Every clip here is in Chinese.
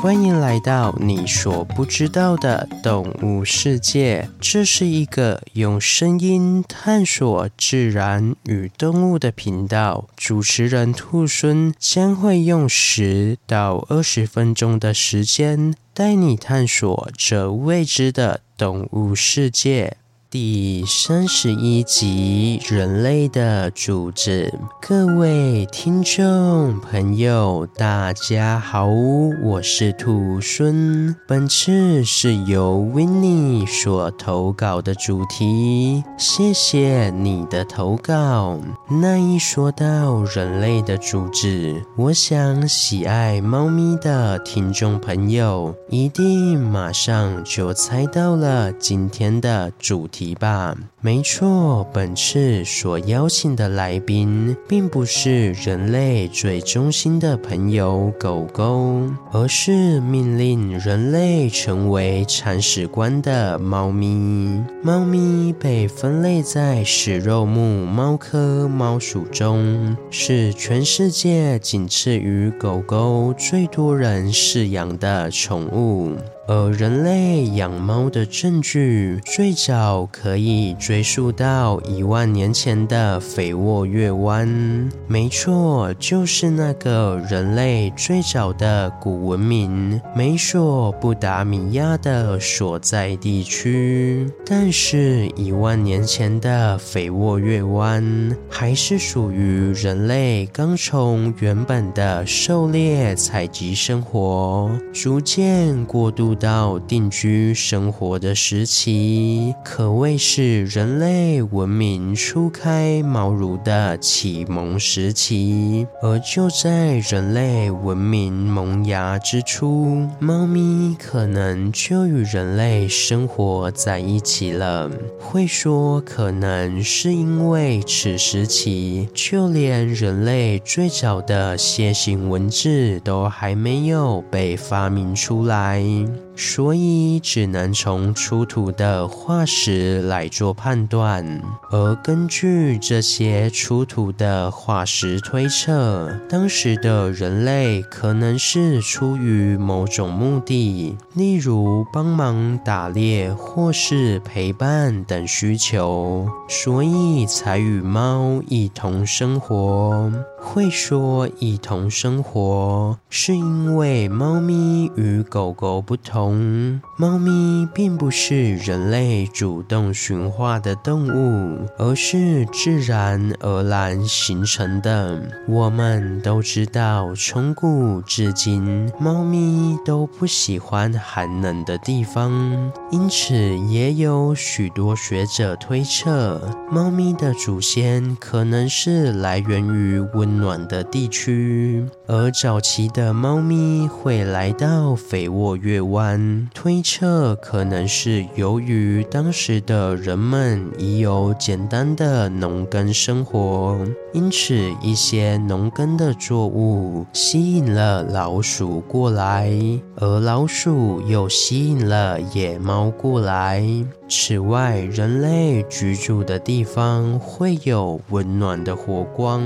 欢迎来到你所不知道的动物世界，这是一个用声音探索自然与动物的频道。主持人兔孙将会用10到20分钟的时间带你探索这未知的动物世界。第31集，人类的主旨。各位听众朋友，大家好，我是兔孙。本次是由 Winnie 所投稿的主题，谢谢你的投稿。那一说到人类的主旨，我想喜爱猫咪的听众朋友一定马上就猜到了今天的主题吧。没错，本次所邀请的来宾并不是人类最忠心的朋友狗狗，而是命令人类成为铲屎官的猫咪。猫咪被分类在食肉目猫科猫属中，是全世界仅次于狗狗最多人饲养的宠物。而人类养猫的证据最早可以追溯到1万年前的肥沃月湾。没错，就是那个人类最早的古文明美索不达米亚的所在地区。但是1万年前的肥沃月湾还是属于人类刚从原本的狩猎采集生活逐渐过渡到定居生活的时期，可谓是人类文明初开茅庐的启蒙时期。而就在人类文明萌芽之初，猫咪可能就与人类生活在一起了。会说可能是因为此时期就连人类最早的楔形文字都还没有被发明出来，所以只能从出土的化石来做判断。而根据这些出土的化石推测，当时的人类可能是出于某种目的，例如帮忙打猎或是陪伴等需求，所以才与猫一同生活。会说一同生活，是因为猫咪与狗狗不同，猫咪并不是人类主动驯化的动物，而是自然而然形成的。我们都知道，从古至今，猫咪都不喜欢寒冷的地方，因此也有许多学者推测，猫咪的祖先可能是来源于温暖的地区。而早期的猫咪会来到肥沃月湾，推测可能是由于当时的人们已有简单的农耕生活，因此一些农耕的作物吸引了老鼠过来，而老鼠又吸引了野猫过来。此外，人类居住的地方会有温暖的火光，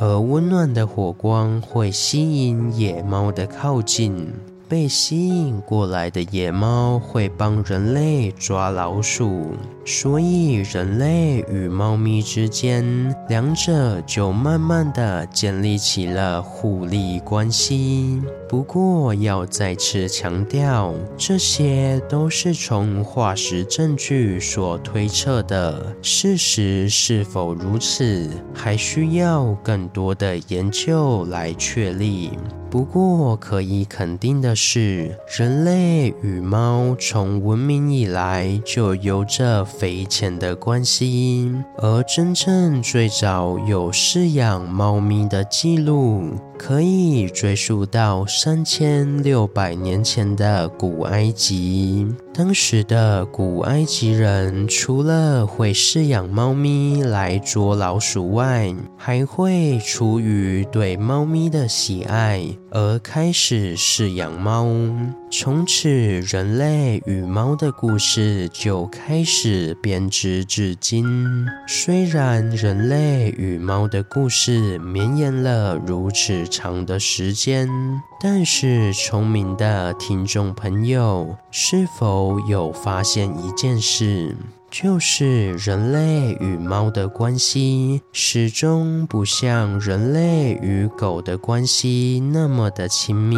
而温暖的火光会吸引野猫的靠近，被吸引过来的野猫会帮人类抓老鼠，所以人类与猫咪之间，两者就慢慢的建立起了互利关系。不过要再次强调，这些都是从化石证据所推测的，事实是否如此，还需要更多的研究来确立。不过可以肯定的是，人类与猫从文明以来就有着匪浅的关系，而真正最早有饲养猫咪的记录，可以追溯到3600年前的古埃及。当时的古埃及人除了会饲养猫咪来捉老鼠外，还会出于对猫咪的喜爱而开始饲养猫。从此，人类与猫的故事就开始编织至今。虽然人类与猫的故事绵延了如此长的时间，但是聪明的听众朋友是否有发现一件事，就是人类与猫的关系始终不像人类与狗的关系那么的亲密。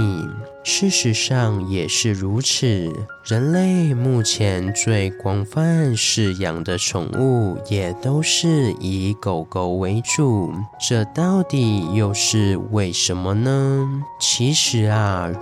事实上也是如此，人类目前最广泛饲养的宠物也都是以狗狗为主，这到底又是为什么呢？其实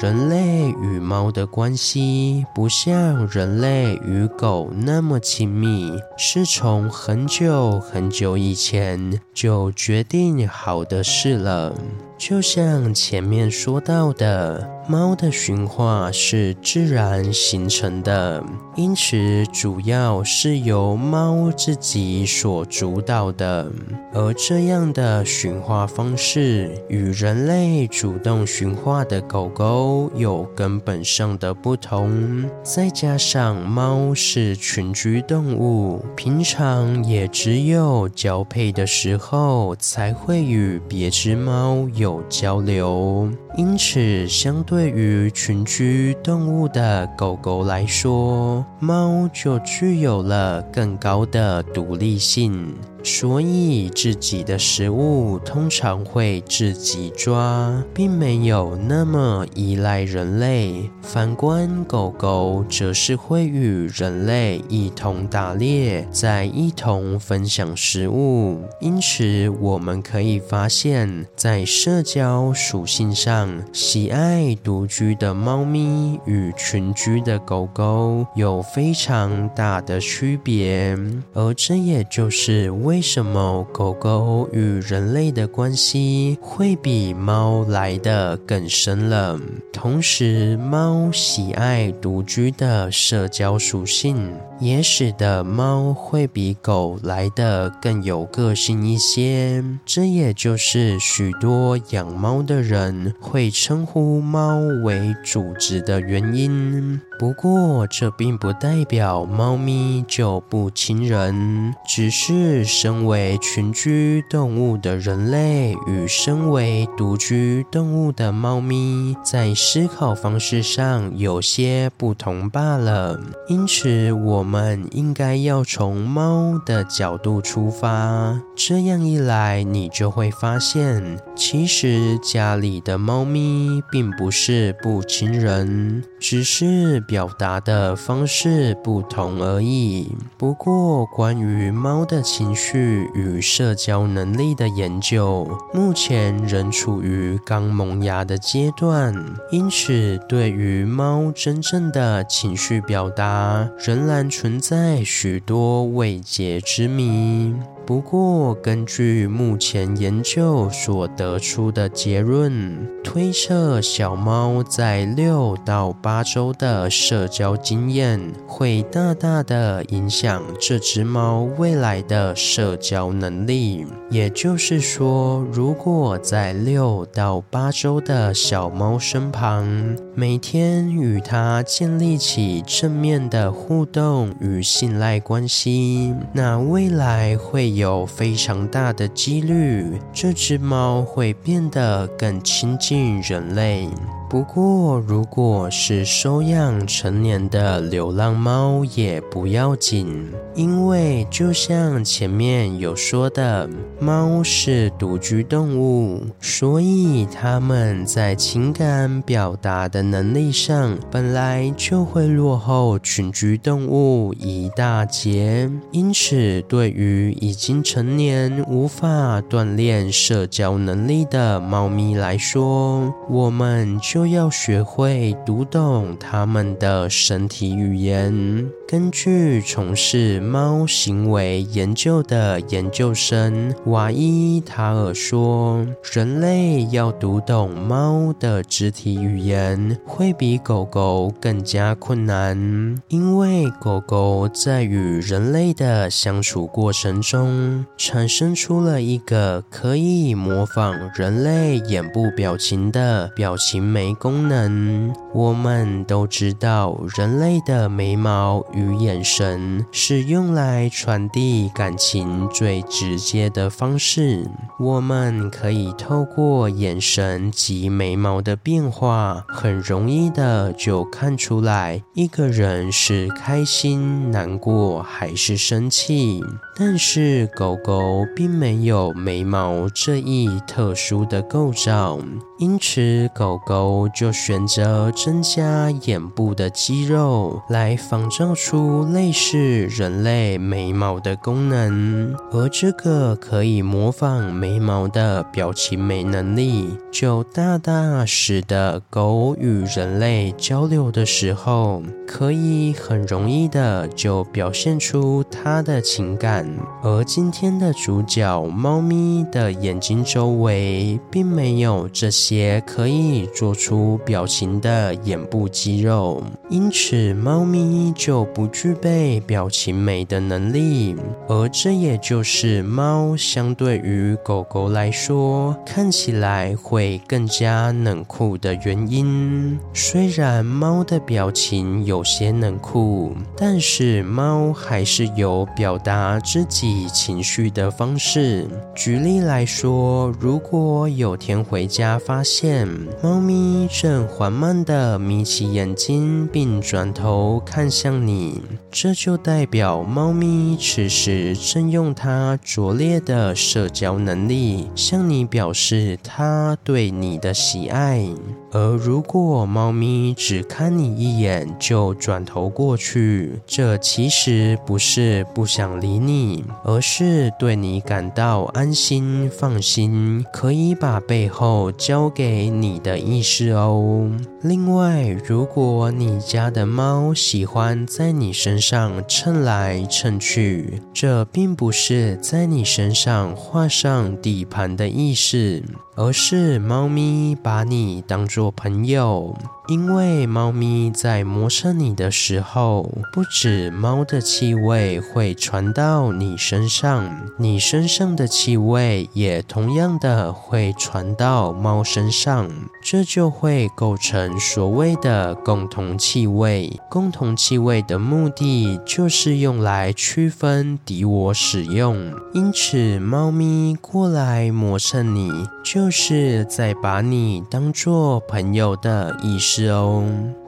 人类与猫的关系不像人类与狗那么亲密，是从很久很久以前就决定好的事了。就像前面说到的，猫的驯化是自然形成的，因此主要是由猫自己所主导的。而这样的驯化方式与人类主动驯化的狗狗有根本上的不同，再加上猫是群居动物，平常也只有交配的时候才会与别只猫有交流，因此相对于群居动物的狗狗来说，猫就具有了更高的独立性，所以自己的食物通常会自己抓，并没有那么依赖人类。反观狗狗则是会与人类一同打猎，再一同分享食物，因此我们可以发现，在社交属性上，喜爱独居的猫咪与群居的狗狗有非常大的区别，而这也就是为什么狗狗与人类的关系会比猫来得更深了。同时，猫喜爱独居的社交属性，也使得猫会比狗来得更有个性一些。这也就是许多养猫的人会称呼猫为主子的原因。不过，这并不代表猫咪就不亲人，只是身为群居动物的人类与身为独居动物的猫咪在思考方式上有些不同罢了。因此，我们应该要从猫的角度出发，这样一来你就会发现，其实家里的猫咪并不是不亲人，只是表达的方式不同而已。不过，关于猫的情绪与社交能力的研究，目前仍处于刚萌芽的阶段，因此对于猫真正的情绪表达，仍然存在许多未解之谜。不过，根据目前研究所得出的结论，推测小猫在6到8周的社交经验会大大的影响这只猫未来的社交能力。也就是说，如果在6到8周的小猫身旁，每天与它建立起正面的互动与信赖关系，那未来会有非常大的几率，这只猫会变得更亲近人类。不过，如果是收养成年的流浪猫也不要紧，因为就像前面有说的，猫是独居动物，所以它们在情感表达的能力上本来就会落后群居动物一大截，因此对于已经成年无法锻炼社交能力的猫咪来说，我们就要学会读懂它们的身体语言。根据从事猫行为研究的研究生瓦伊塔尔说，人类要读懂猫的肢体语言会比狗狗更加困难，因为狗狗在与人类的相处过程中产生出了一个可以模仿人类眼部表情的表情眉功能。我们都知道人类的眉毛与与眼神是用来传递感情最直接的方式。我们可以透过眼神及眉毛的变化，很容易的就看出来一个人是开心、难过还是生气。但是狗狗并没有眉毛这一特殊的构造，因此狗狗就选择增加眼部的肌肉来仿照出类似人类眉毛的功能，而这个可以模仿眉毛的表情美能力，就大大使得狗与人类交流的时候，可以很容易的就表现出它的情感。而今天的主角猫咪的眼睛周围并没有这些可以做出表情的眼部肌肉，因此猫咪就不具备表情美的能力，而这也就是猫相对于狗狗来说看起来会更加冷酷的原因。虽然猫的表情有些冷酷，但是猫还是有表达自己情绪的方式。举例来说，如果有天回家发现猫咪正缓慢地眯起眼睛并转头看向你，这就代表猫咪此时正用它拙劣的社交能力向你表示它对你的喜爱。而如果猫咪只看你一眼就转头过去，这其实不是不想理你，而是对你感到安心放心，可以把背后交给你的意思哦。另外，如果你家的猫喜欢在你身上蹭来蹭去，这并不是在你身上画上地盘的意思，而是猫咪把你当作朋友。因为猫咪在磨蹭你的时候，不止猫的气味会传到你身上，你身上的气味也同样的会传到猫身上，这就会构成所谓的共同气味。共同气味的目的就是用来区分敌我使用，因此猫咪过来磨蹭你，就是在把你当作朋友的意思哦。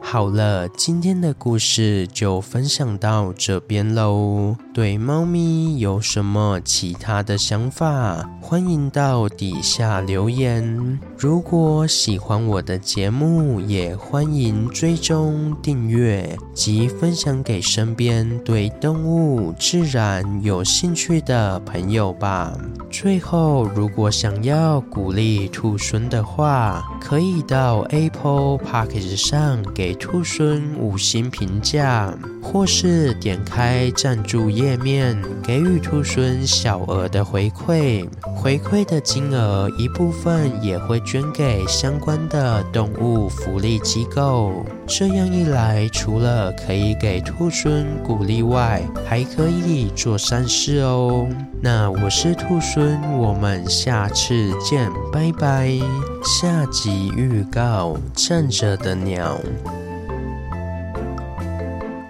好了，今天的故事就分享到这边喽。对猫咪有什么其他的想法，欢迎到底下留言。如果喜欢我的节目，也欢迎追踪订阅及分享给身边对动物自然有兴趣的朋友吧。最后，如果想要鼓励兔狲的话，可以到 Apple Podcast 上给兔狲5星评价，或是点开赞助页面给予兔狲小额的回馈，回馈的金额一部分也会捐给相关的动物福利机构。这样一来，除了可以给兔狲鼓励外，还可以做善事哦。那我是兔狲，我们下次见，拜拜。下集预告：站着的鸟。